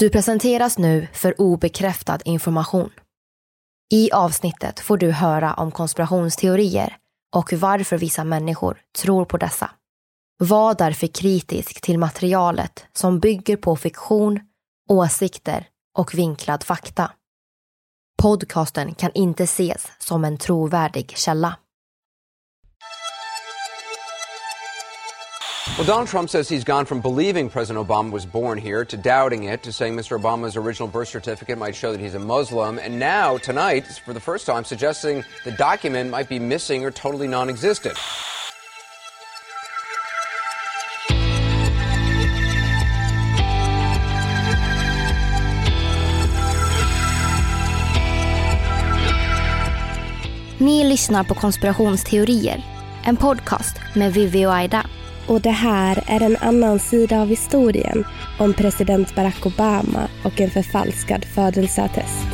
Du presenteras nu för obekräftad information. I avsnittet får du höra om konspirationsteorier och varför vissa människor tror på dessa. Var därför kritisk till materialet som bygger på fiktion, åsikter och vinklad fakta. Podcasten kan inte ses som en trovärdig källa. Well, Donald Trump says he's gone from believing President Obama was born here to doubting it, to saying Mr. Obama's original birth certificate might show that he's a Muslim, and now, tonight, for the first time, suggesting the document might be missing or totally non-existent. Ni lyssnar på Konspirationsteorier, en podcast med Vivi och Aida. Och det här är en annan sida av historien om president Barack Obama och en förfalskad födelseattest.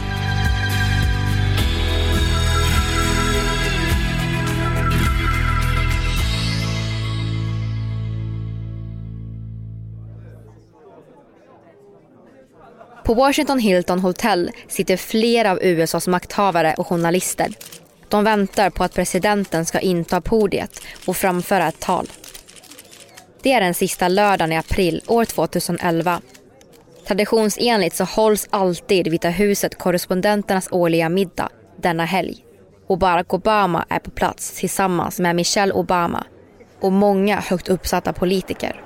På Washington Hilton Hotel sitter flera av USAs makthavare och journalister. De väntar på att presidenten ska inta podiet och framföra ett tal. Det är den sista lördagen i april år 2011. Traditionsenligt så hålls alltid Vita huset korrespondenternas årliga middag denna helg. Och Barack Obama är på plats tillsammans med Michelle Obama och många högt uppsatta politiker.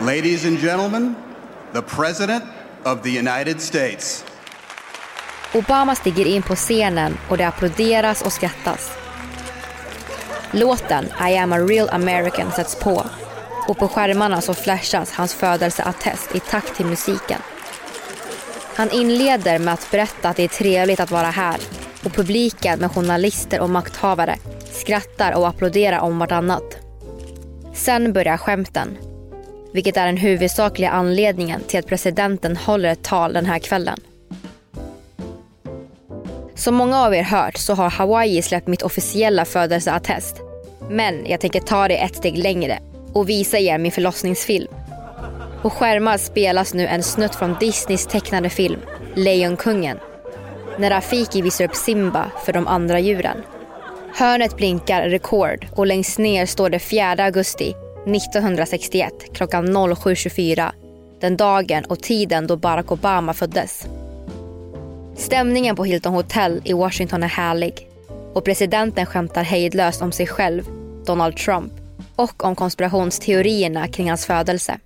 Ladies and gentlemen, the president of the United States. Obama stiger in på scenen och det applåderas och skrattas. Låten I am a real American sätts på. Och på skärmarna så flashas hans födelseattest i takt till musiken. Han inleder med att berätta att det är trevligt att vara här. Och publiken med journalister och makthavare skrattar och applåderar om vartannat. Sen börjar skämten. Vilket är den huvudsakliga anledningen till att presidenten håller ett tal den här kvällen. Som många av er hört så har Hawaii släppt mitt officiella födelseattest. Men jag tänker ta det ett steg längre och visa er min förlossningsfilm. På skärmar spelas nu en snutt från Disneys tecknade film Lejonkungen, när Rafiki visar upp Simba för de andra djuren. Hörnet blinkar rekord och längst ner står det 4 augusti 1961 klockan 07:24, den dagen och tiden då Barack Obama föddes. Stämningen på Hilton Hotel i Washington är härlig och presidenten skämtar hejdlöst om sig själv, Donald Trump, och om konspirationsteorierna kring hans födelse.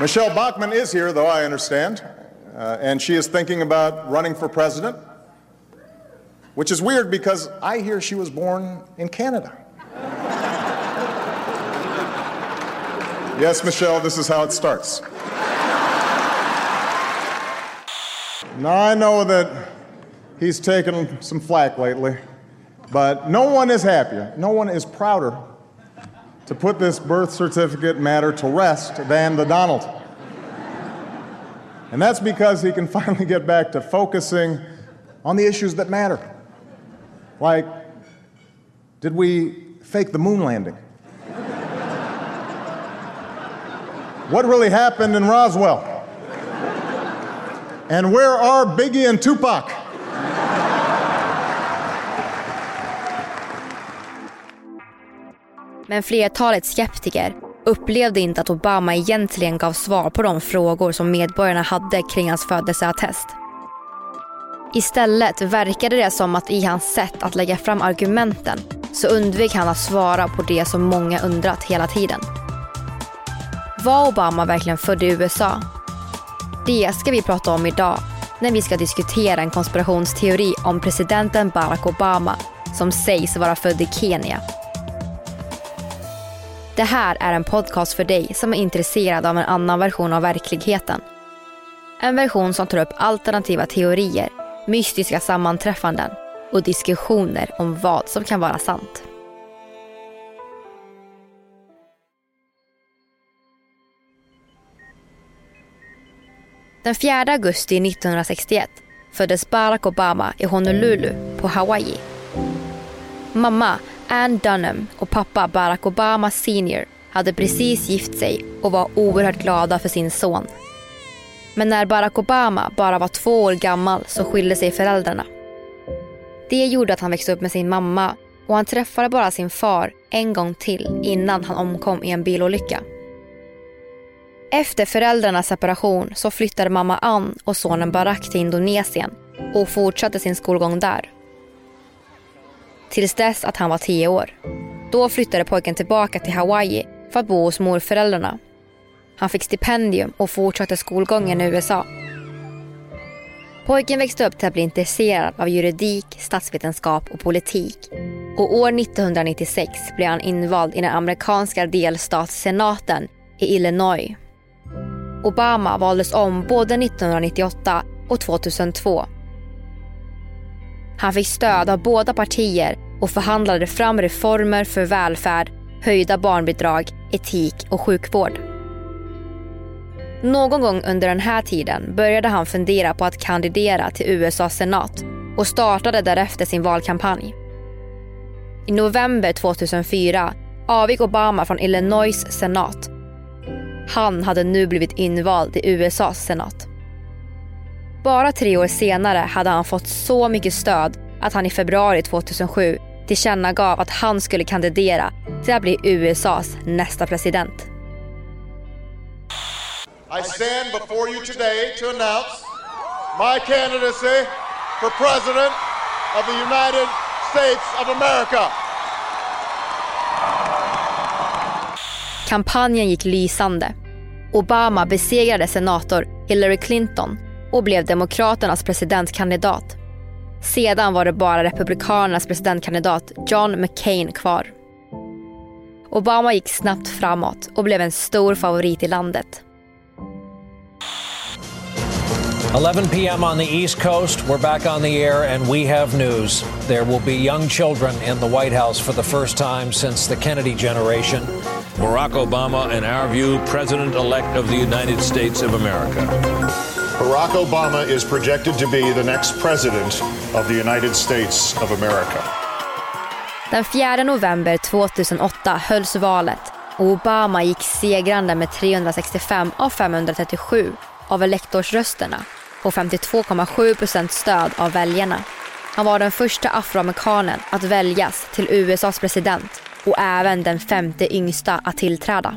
Michelle Bachmann is here though, I understand. And she is thinking about running for president. Which is weird because I hear she was born in Canada. Yes, Michelle, this is how it starts. Now I know that he's taken some flack lately, but no one is happier, no one is prouder to put this birth certificate matter to rest than the Donald. And that's because he can finally get back to focusing on the issues that matter. Like, did we fake the moon landing? What really happened in Roswell? And where are Biggie and Tupac? Men flertalet skeptiker upplevde inte att Obama egentligen gav svar på de frågor som medborgarna hade kring hans födelseattest. Istället verkade det som att i hans sätt att lägga fram argumenten så undvek han att svara på det som många undrat hela tiden. Var Obama verkligen född i USA? Det ska vi prata om idag när vi ska diskutera en konspirationsteori om presidenten Barack Obama som sägs vara född i Kenya. Det här är en podcast för dig som är intresserad av en annan version av verkligheten. En version som tar upp alternativa teorier, mystiska sammanträffanden och diskussioner om vad som kan vara sant. Den 4 augusti 1961 föddes Barack Obama i Honolulu på Hawaii. Mamma Ann Dunham och pappa Barack Obama senior hade precis gift sig och var oerhört glada för sin son. Men när Barack Obama bara var 2 år gammal så skilde sig föräldrarna. Det gjorde att han växte upp med sin mamma och han träffade bara sin far en gång till innan han omkom i en bilolycka. Efter föräldrarnas separation så flyttade mamma Ann och sonen Barack till Indonesien och fortsatte sin skolgång där. Tills dess att han var 10 år. Då flyttade pojken tillbaka till Hawaii för att bo hos morföräldrarna. Han fick stipendium och fortsatte skolgången i USA. Pojken växte upp till att bli intresserad av juridik, statsvetenskap och politik. Och år 1996 blev han invald i den amerikanska delstatssenaten i Illinois. Obama valdes om både 1998 och 2002. Han fick stöd av båda partier och förhandlade fram reformer för välfärd, höjda barnbidrag, etik och sjukvård. Någon gång under den här tiden började han fundera på att kandidera till USA:s senat och startade därefter sin valkampanj. I november 2004 avgick Obama från Illinois senat. Han hade nu blivit invald i USA:s senat. Bara 3 år senare hade han fått så mycket stöd att han i februari 2007 tillkännagav att han skulle kandidera till att bli USA:s nästa president. I stand before you today to announce my candidacy for president of the United States of America. Kampanjen gick lysande. Obama besegrade senator Hillary Clinton och blev demokraternas presidentkandidat. Sedan var det bara republikanernas presidentkandidat John McCain kvar. Obama gick snabbt framåt och blev en stor favorit i landet. 11 p.m. on the East Coast. We're back on the air and we have news. There will be young children in the White House for the first time since the Kennedy generation. Barack Obama, in our view, president-elect of the United States of America. Barack Obama is projected to be the next president of the United States of America. Den 4 november 2008 hölls valet och Obama gick segrande med 365 av 537 av elektorsrösterna och 52,7% stöd av väljarna. Han var den första afroamerikanen att väljas till USA:s president och även den 5:e yngsta att tillträda.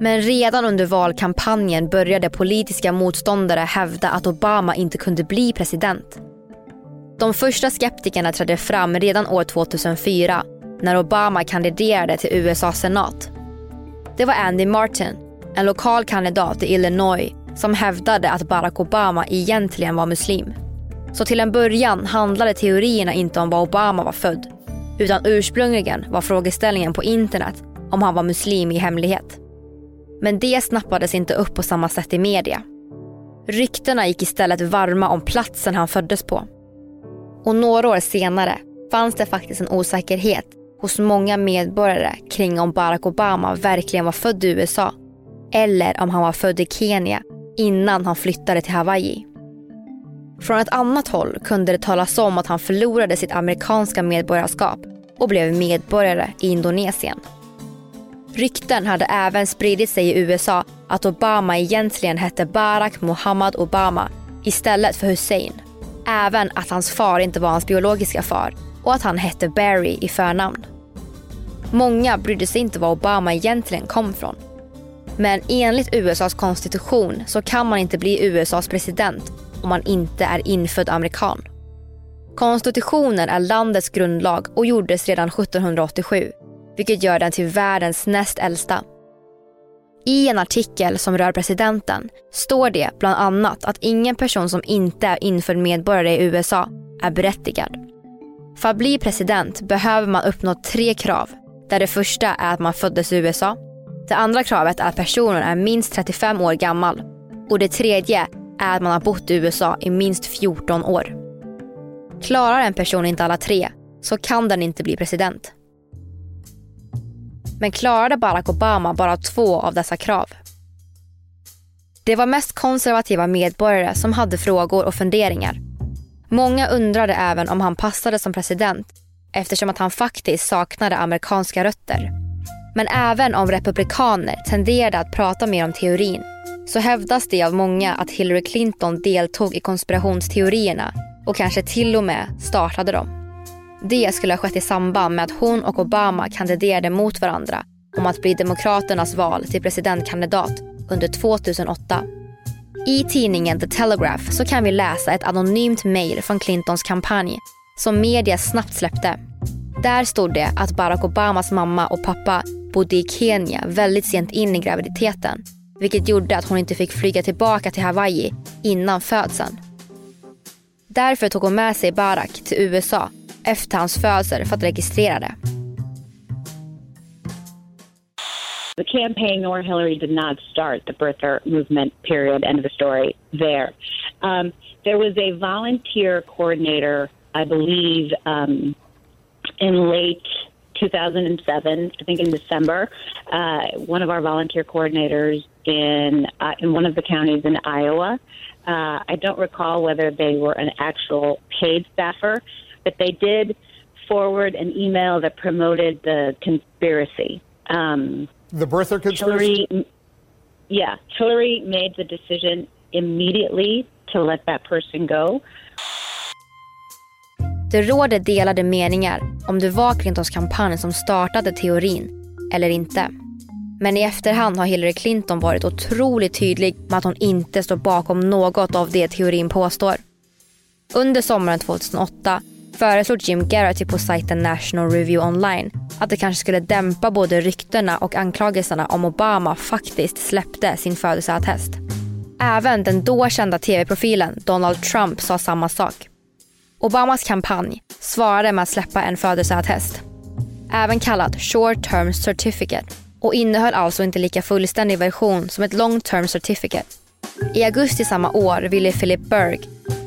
Men redan under valkampanjen började politiska motståndare hävda att Obama inte kunde bli president. De första skeptikerna trädde fram redan år 2004 när Obama kandiderade till USA:s senat. Det var Andy Martin, en lokal kandidat i Illinois, som hävdade att Barack Obama egentligen var muslim. Så till en början handlade teorierna inte om var Obama var född, utan ursprungligen var frågeställningen på internet om han var muslim i hemlighet. Men det snappades inte upp på samma sätt i media. Ryktena gick istället varma om platsen han föddes på. Och några år senare fanns det faktiskt en osäkerhet hos många medborgare kring om Barack Obama verkligen var född i USA eller om han var född i Kenya innan han flyttade till Hawaii. Från ett annat håll kunde det talas om att han förlorade sitt amerikanska medborgarskap och blev medborgare i Indonesien. Rykten hade även spridit sig i USA att Obama egentligen hette Barack Mohammed Obama istället för Hussein. Även att hans far inte var hans biologiska far och att han hette Barry i förnamn. Många brydde sig inte var Obama egentligen kom från. Men enligt USAs konstitution så kan man inte bli USAs president om man inte är infödd amerikan. Konstitutionen är landets grundlag och gjordes redan 1787, vilket gör den till världens näst äldsta. I en artikel som rör presidenten står det bland annat att ingen person som inte är infödd medborgare i USA är berättigad. För att bli president behöver man uppnå 3 krav, där det första är att man föddes i USA, det andra kravet är att personen är minst 35 år gammal och det tredje är att man har bott i USA i minst 14 år. Klarar en person inte alla 3 så kan den inte bli president. Men klarade Barack Obama bara 2 av dessa krav? Det var mest konservativa medborgare som hade frågor och funderingar. Många undrade även om han passade som president eftersom att han faktiskt saknade amerikanska rötter. Men även om republikaner tenderade att prata mer om teorin så hävdas det av många att Hillary Clinton deltog i konspirationsteorierna och kanske till och med startade dem. Det skulle ha skett i samband med att hon och Obama kandiderade mot varandra om att bli demokraternas val till presidentkandidat under 2008. I tidningen The Telegraph så kan vi läsa ett anonymt mejl från Clintons kampanj som media snabbt släppte. Där stod det att Barack Obamas mamma och pappa bodde i Kenya väldigt sent in i graviditeten, vilket gjorde att hon inte fick flyga tillbaka till Hawaii innan födseln. Därför tog hon med sig Barack till USA efter hans födelser för att registrera det. The campaign nor Hillary did not start the birther movement, period, end of the story there. There was a volunteer coordinator, I believe, in late 2007, I think in December, one of our volunteer coordinators in one of the counties in Iowa. I don't recall whether they were an actual paid staffer, but they did forward an email that promoted the conspiracy. The birther conspiracy? Hillary made the decision immediately to let that person go. Det råder delade meningar om det var Clintons kampanj som startade teorin eller inte. Men i efterhand har Hillary Clinton varit otroligt tydlig med att hon inte står bakom något av det teorin påstår. Under sommaren 2008 föreslog Jim Garrity på sajten National Review Online att det kanske skulle dämpa både ryktena och anklagelserna om Obama faktiskt släppte sin födelseattest. Även den då kända tv-profilen Donald Trump sa samma sak. Obamas kampanj svarade med att släppa en födelseattest, även kallad Short Term Certificate, och innehöll alltså inte lika fullständig version som ett Long Term Certificate. I augusti samma år ville Philip Berg,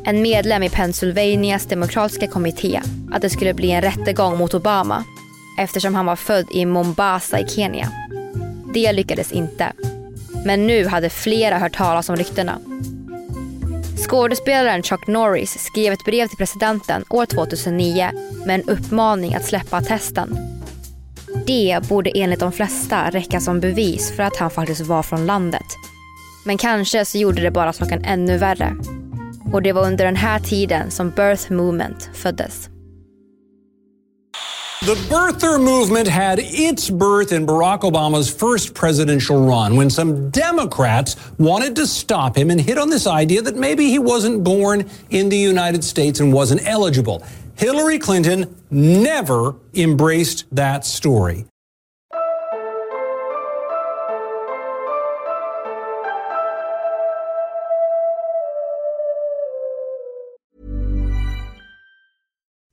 en medlem i Pennsylvanias demokratiska kommitté, att det skulle bli en rättegång mot Obama eftersom han var född i Mombasa i Kenya. Det lyckades inte. Men nu hade flera hört talas om ryktena. Skådespelaren Chuck Norris skrev ett brev till presidenten år 2009 med en uppmaning att släppa attesten. Det borde enligt de flesta räcka som bevis för att han faktiskt var från landet. Men kanske så gjorde det bara saken ännu värre. Och det var under den här tiden som birth movement föddes. The birther movement had its birth in Barack Obama's first presidential run when some Democrats wanted to stop him and hit on this idea that maybe he wasn't born in the United States and wasn't eligible. Hillary Clinton never embraced that story.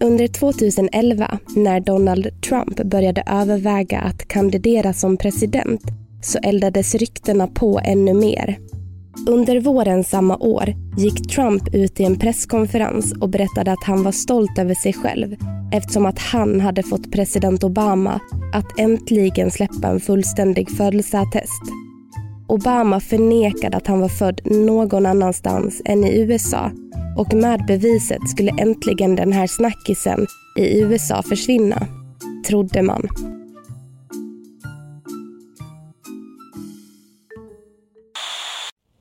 Under 2011, när Donald Trump började överväga att kandidera som president, så eldades ryktena på ännu mer. Under våren samma år gick Trump ut i en presskonferens och berättade att han var stolt över sig själv, eftersom att han hade fått president Obama att äntligen släppa en fullständig födelseattest. Obama förnekade att han var född någon annanstans än i USA, och med beviset skulle äntligen den här snackisen i USA försvinna, trodde man.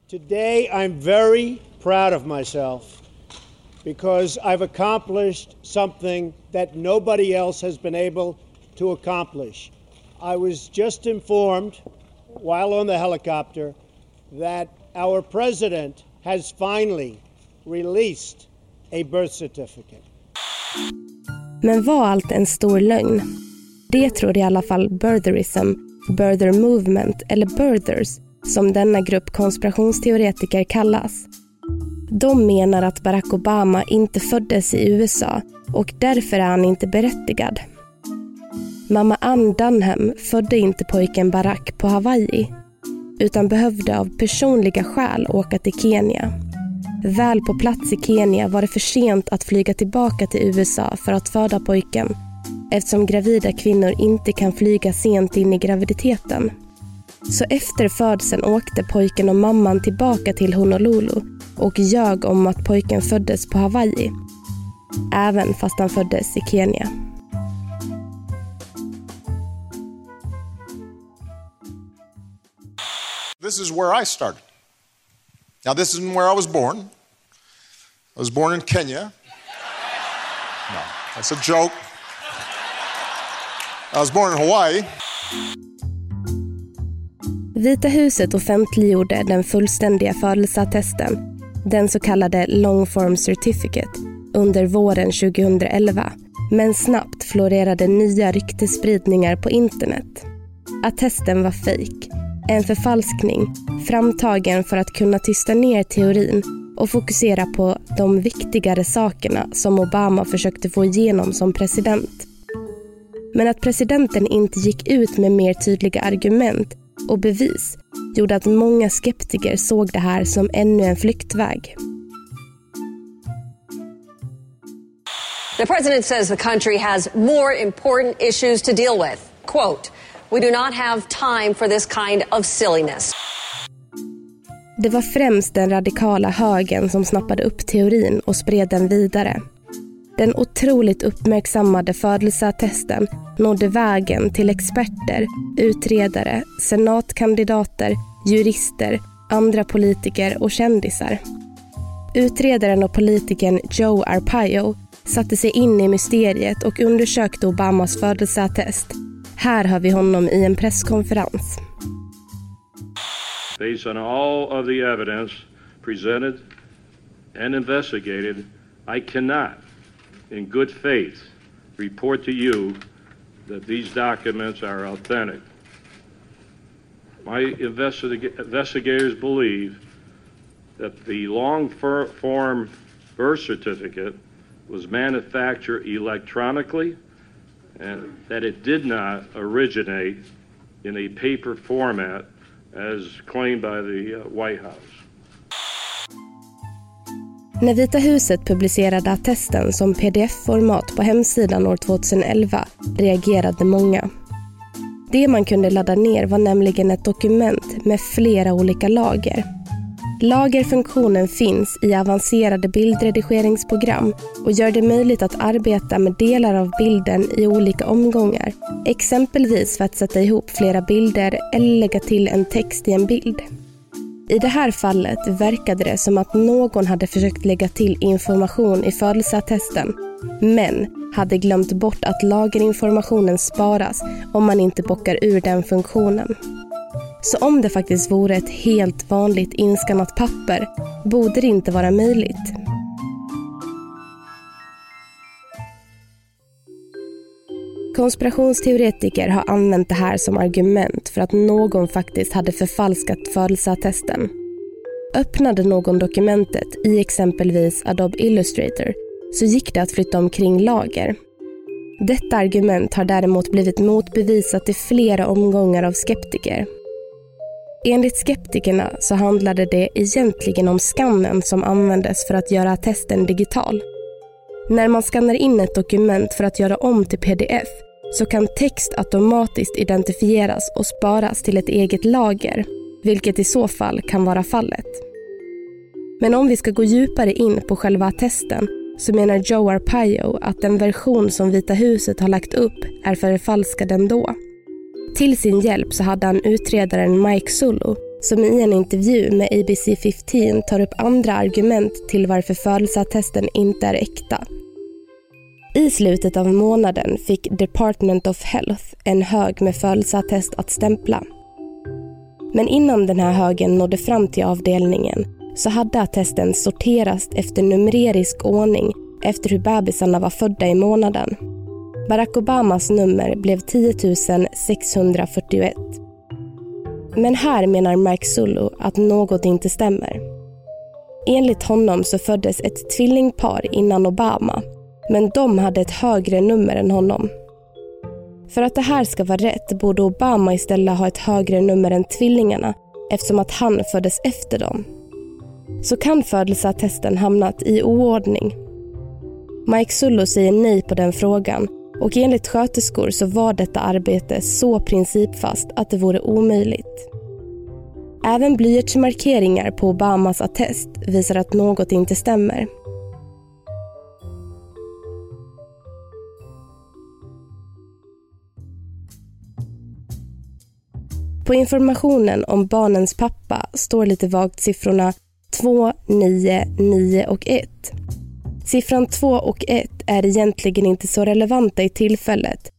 Today I'm very proud of myself because I've accomplished something that nobody else has been able to accomplish. I was just informed while on the helicopter that our president has finally released a birth certificate. Men var allt en stor lögn? Det tror i alla fall birtherism, birther movement eller birthers, som denna grupp konspirationsteoretiker kallas. De menar att Barack Obama inte föddes i USA och därför är han inte berättigad. Mamma Ann Dunham födde inte pojken Barack på Hawaii, utan behövde av personliga skäl åka till Kenya. Väl på plats i Kenya var det för sent att flyga tillbaka till USA för att föda pojken, eftersom gravida kvinnor inte kan flyga sent in i graviditeten. Så efter födseln åkte pojken och mamman tillbaka till Honolulu och ljög om att pojken föddes på Hawaii, även fast han föddes i Kenya. This is where I started. Now, this isn't where I was born. I was born in Kenya. No, that's a joke. I was born in Hawaii. Vita huset offentliggjorde den fullständiga födelseattesten, den så kallade long form certificate, under våren 2011. Men snabbt florerade nya ryktespridningar på internet. Attesten var fejk. En förfalskning, framtagen för att kunna tysta ner teorin och fokusera på de viktigare sakerna som Obama försökte få igenom som president. Men att presidenten inte gick ut med mer tydliga argument och bevis gjorde att många skeptiker såg det här som ännu en flyktväg. The president says the country has more important issues to deal with. Quote, "We do not have time for this kind of silliness." Det var främst den radikala högen som snappade upp teorin och spred den vidare. Den otroligt uppmärksammade födelseattesten nådde vägen till experter, utredare, senatkandidater, jurister, andra politiker och kändisar. Utredaren och politikern Joe Arpaio satte sig in i mysteriet och undersökte Obamas födelseattest. Här har vi honom i en presskonferens. Based on all of the evidence presented and investigated, I cannot in good faith report to you that these documents are authentic. My investigators believe that the long-form birth certificate was manufactured electronically and that it did not originate in a paper format as claimed by the White House. När Vita huset publicerade attesten som pdf-format på hemsidan år 2011 reagerade många. Det man kunde ladda ner var nämligen ett dokument med flera olika lager. Lagerfunktionen finns i avancerade bildredigeringsprogram och gör det möjligt att arbeta med delar av bilden i olika omgångar, exempelvis för att sätta ihop flera bilder eller lägga till en text i en bild. I det här fallet verkade det som att någon hade försökt lägga till information i födelseattesten, men hade glömt bort att lagerinformationen sparas om man inte bockar ur den funktionen. Så om det faktiskt vore ett helt vanligt inskannat papper borde det inte vara möjligt. Konspirationsteoretiker har använt det här som argument för att någon faktiskt hade förfalskat födelseattesten. Öppnade någon dokumentet i exempelvis Adobe Illustrator så gick det att flytta omkring lager. Detta argument har däremot blivit motbevisat i flera omgångar av skeptiker. Enligt skeptikerna så handlade det egentligen om skannen som användes för att göra attesten digital. När man skannar in ett dokument för att göra om till pdf så kan text automatiskt identifieras och sparas till ett eget lager, vilket i så fall kan vara fallet. Men om vi ska gå djupare in på själva attesten så menar Joe Arpaio att den version som Vita huset har lagt upp är förfalskad ändå. Till sin hjälp så hade han utredaren Mike Zullo som i en intervju med ABC15 tar upp andra argument till varför födelseattesten inte är äkta. I slutet av månaden fick Department of Health en hög med födelseattest att stämpla. Men innan den här högen nådde fram till avdelningen så hade attesten sorterats efter numerisk ordning efter hur bebisarna var födda i månaden. Barack Obamas nummer blev 10 641. Men här menar Mike Zullo att något inte stämmer. Enligt honom så föddes ett tvillingpar innan Obama, men de hade ett högre nummer än honom. För att det här ska vara rätt borde Obama istället ha ett högre nummer än tvillingarna eftersom att han föddes efter dem. Så kan födelseattesten hamnat i oordning. Mike Zullo säger nej på den frågan och enligt sköterskor så var detta arbete så principfast att det vore omöjligt. Även blyertsmarkeringar på Obamas attest visar att något inte stämmer. På informationen om barnens pappa står lite vagt siffrorna 2, 9, 9 och 1. Siffran 2 och 1 är egentligen inte så relevanta i tillfället.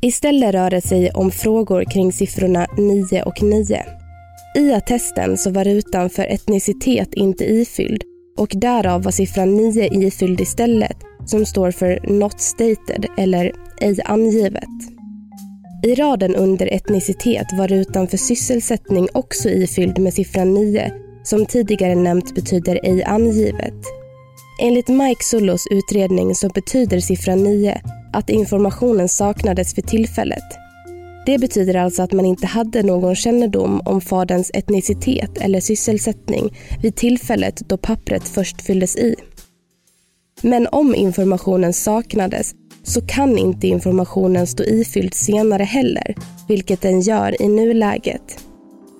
Istället rör det sig om frågor kring siffrorna 9 och 9. I attesten så var rutan för etnicitet inte ifylld och därav var siffran 9 ifylld istället som står för not stated eller ej angivet. I raden under etnicitet var rutan för sysselsättning också ifylld med siffran 9 som tidigare nämnt betyder ej angivet. Enligt Mike Zullos utredning så betyder siffran 9 att informationen saknades för tillfället. Det betyder alltså att man inte hade någon kännedom om faderns etnicitet eller sysselsättning vid tillfället då pappret först fylldes i. Men om informationen saknades så kan inte informationen stå ifylld senare heller, vilket den gör i nuläget.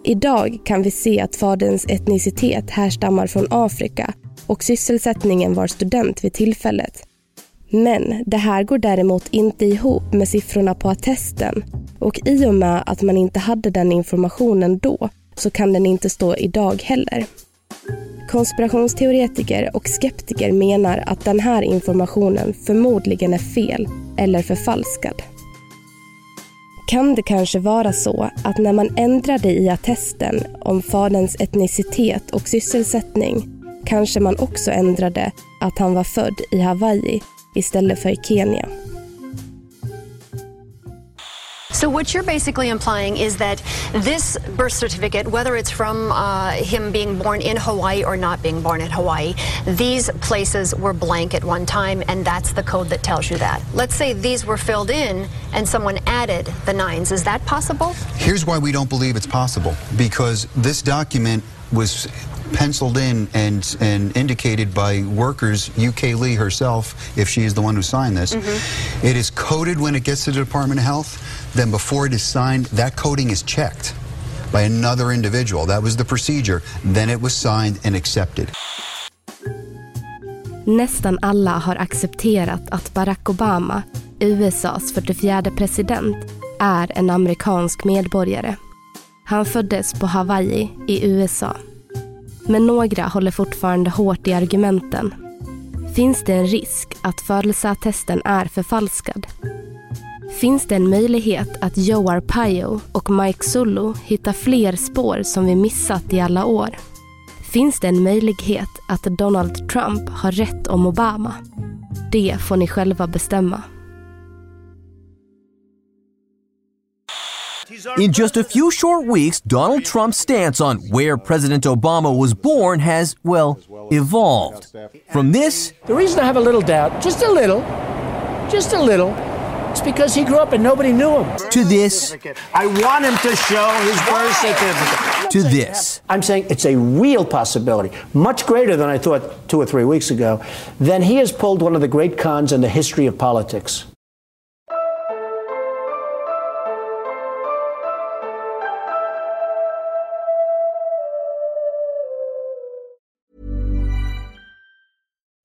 Idag kan vi se att faderns etnicitet härstammar från Afrika och sysselsättningen var student vid tillfället. Men det här går däremot inte ihop med siffrorna på attesten och i och med att man inte hade den informationen då så kan den inte stå idag heller. Konspirationsteoretiker och skeptiker menar att den här informationen förmodligen är fel eller förfalskad. Kan det kanske vara så att när man ändrade i attesten om faderns etnicitet och sysselsättning kanske man också ändrade att han var född i Hawaii istället för i Kenya. So what you're basically implying is that this birth certificate, whether it's from him being born in Hawaii or not being born in Hawaii, these places were blank at one time, and that's the code that tells you that. Let's say these were filled in and someone added the nines. Is that possible? Here's why we don't believe it's possible, because this document was penciled in and indicated by workers, UK Lee herself, if she is the one who signed this. Mm-hmm. It is coded when it gets to the Department of Health, then before it is signed, that coding is checked by another individual. That was the procedure. Then it was signed and accepted. Nästan alla har accepterat att Barack Obama, USAs 44:e president, är en amerikansk medborgare. Han föddes på Hawaii i USA. Men några håller fortfarande hårt i argumenten. Finns det en risk att födelseattesten är förfalskad? Finns det en möjlighet att Joe Arpaio och Mike Zullo hittar fler spår som vi missat i alla år? Finns det en möjlighet att Donald Trump har rätt om Obama? Det får ni själva bestämma. In just a few short weeks, Donald Trump's stance on where President Obama was born has, well, evolved. From this... The reason I have a little doubt, just a little, it's because he grew up and nobody knew him. To this... I want him to show his birth certificate. To this... I'm saying it's a real possibility, much greater than I thought 2 or 3 weeks ago, then he has pulled one of the great cons in the history of politics.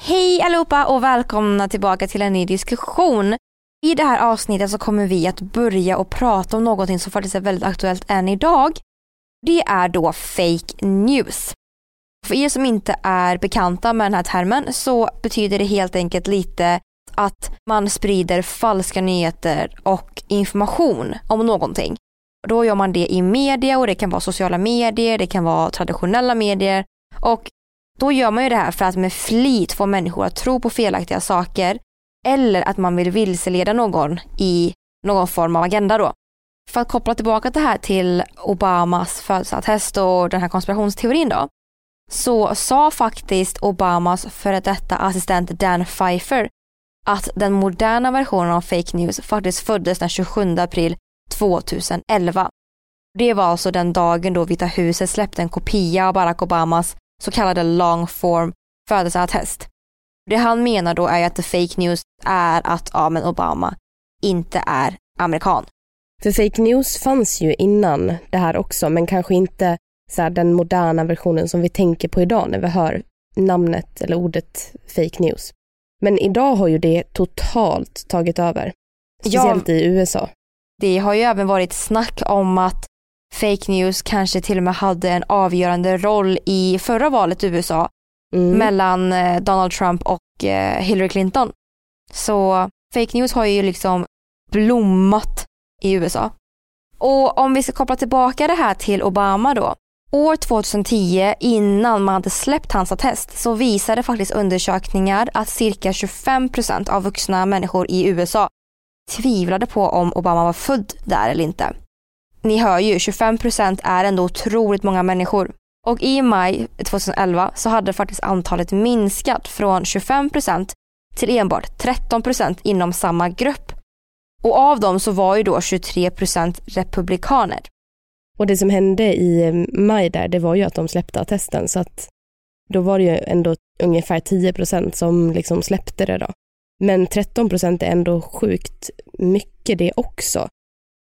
Hej allihopa och välkomna tillbaka till en ny diskussion. I det här avsnittet så kommer vi att börja och prata om någonting som faktiskt är väldigt aktuellt än idag. Det är då fake news. För er som inte är bekanta med den här termen så betyder det helt enkelt lite att man sprider falska nyheter och information om någonting. Då gör man det i media, och det kan vara sociala medier, det kan vara traditionella medier, och då gör man ju det här för att med flit få människor att tro på felaktiga saker, eller att man vill vilseleda någon i någon form av agenda då. För att koppla tillbaka det här till Obamas födelseattest och den här konspirationsteorin då, så sa faktiskt Obamas före detta assistent Dan Pfeiffer att den moderna versionen av fake news faktiskt föddes den 27 april 2011. Det var alltså den dagen då Vita huset släppte en kopia av Barack Obamas så kallade long form födelseattest. Det han menar då är att fake news är att Obama inte är amerikan. För fake news fanns ju innan det här också, men kanske inte så här den moderna versionen som vi tänker på idag när vi hör namnet eller ordet fake news. Men idag har ju det totalt tagit över. Speciellt i USA. Det har ju även varit snack om att fake news kanske till och med hade en avgörande roll i förra valet i USA mellan Donald Trump och Hillary Clinton. Så fake news har ju liksom blommat i USA. Och om vi ska koppla tillbaka det här till Obama då. År 2010, innan man hade släppt hans attest, så visade faktiskt undersökningar att cirka 25% av vuxna människor i USA tvivlade på om Obama var född där eller inte. Ni hör ju, 25% är ändå otroligt många människor. Och i maj 2011 så hade faktiskt antalet minskat från 25% till enbart 13% inom samma grupp. Och av dem så var ju då 23% republikaner. Och det som hände i maj där, det var ju att de släppte attesten. Så att då var det ju ändå ungefär 10% som liksom släppte det då. Men 13% är ändå sjukt mycket det också.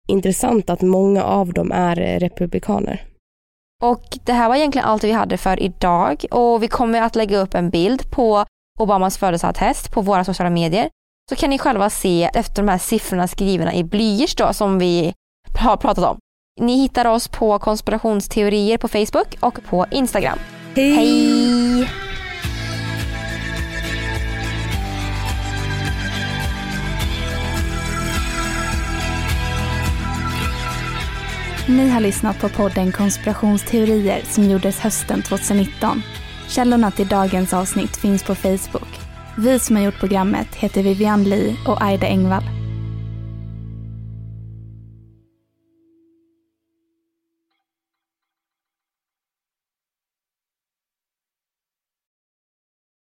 Intressant att många av dem är republikaner. Och det här var egentligen allt vi hade för idag. Och vi kommer att lägga upp en bild på Obamas födelseattest på våra sociala medier. Så kan ni själva se efter de här siffrorna skrivna i blyerts då, som vi har pratat om. Ni hittar oss på Konspirationsteorier på Facebook och på Instagram. Hej! Hej. Ni har lyssnat på podden Konspirationsteorier som gjordes hösten 2019. Källorna till dagens avsnitt finns på Facebook. Vi som har gjort programmet heter Vivian Lee och Aida Engvall.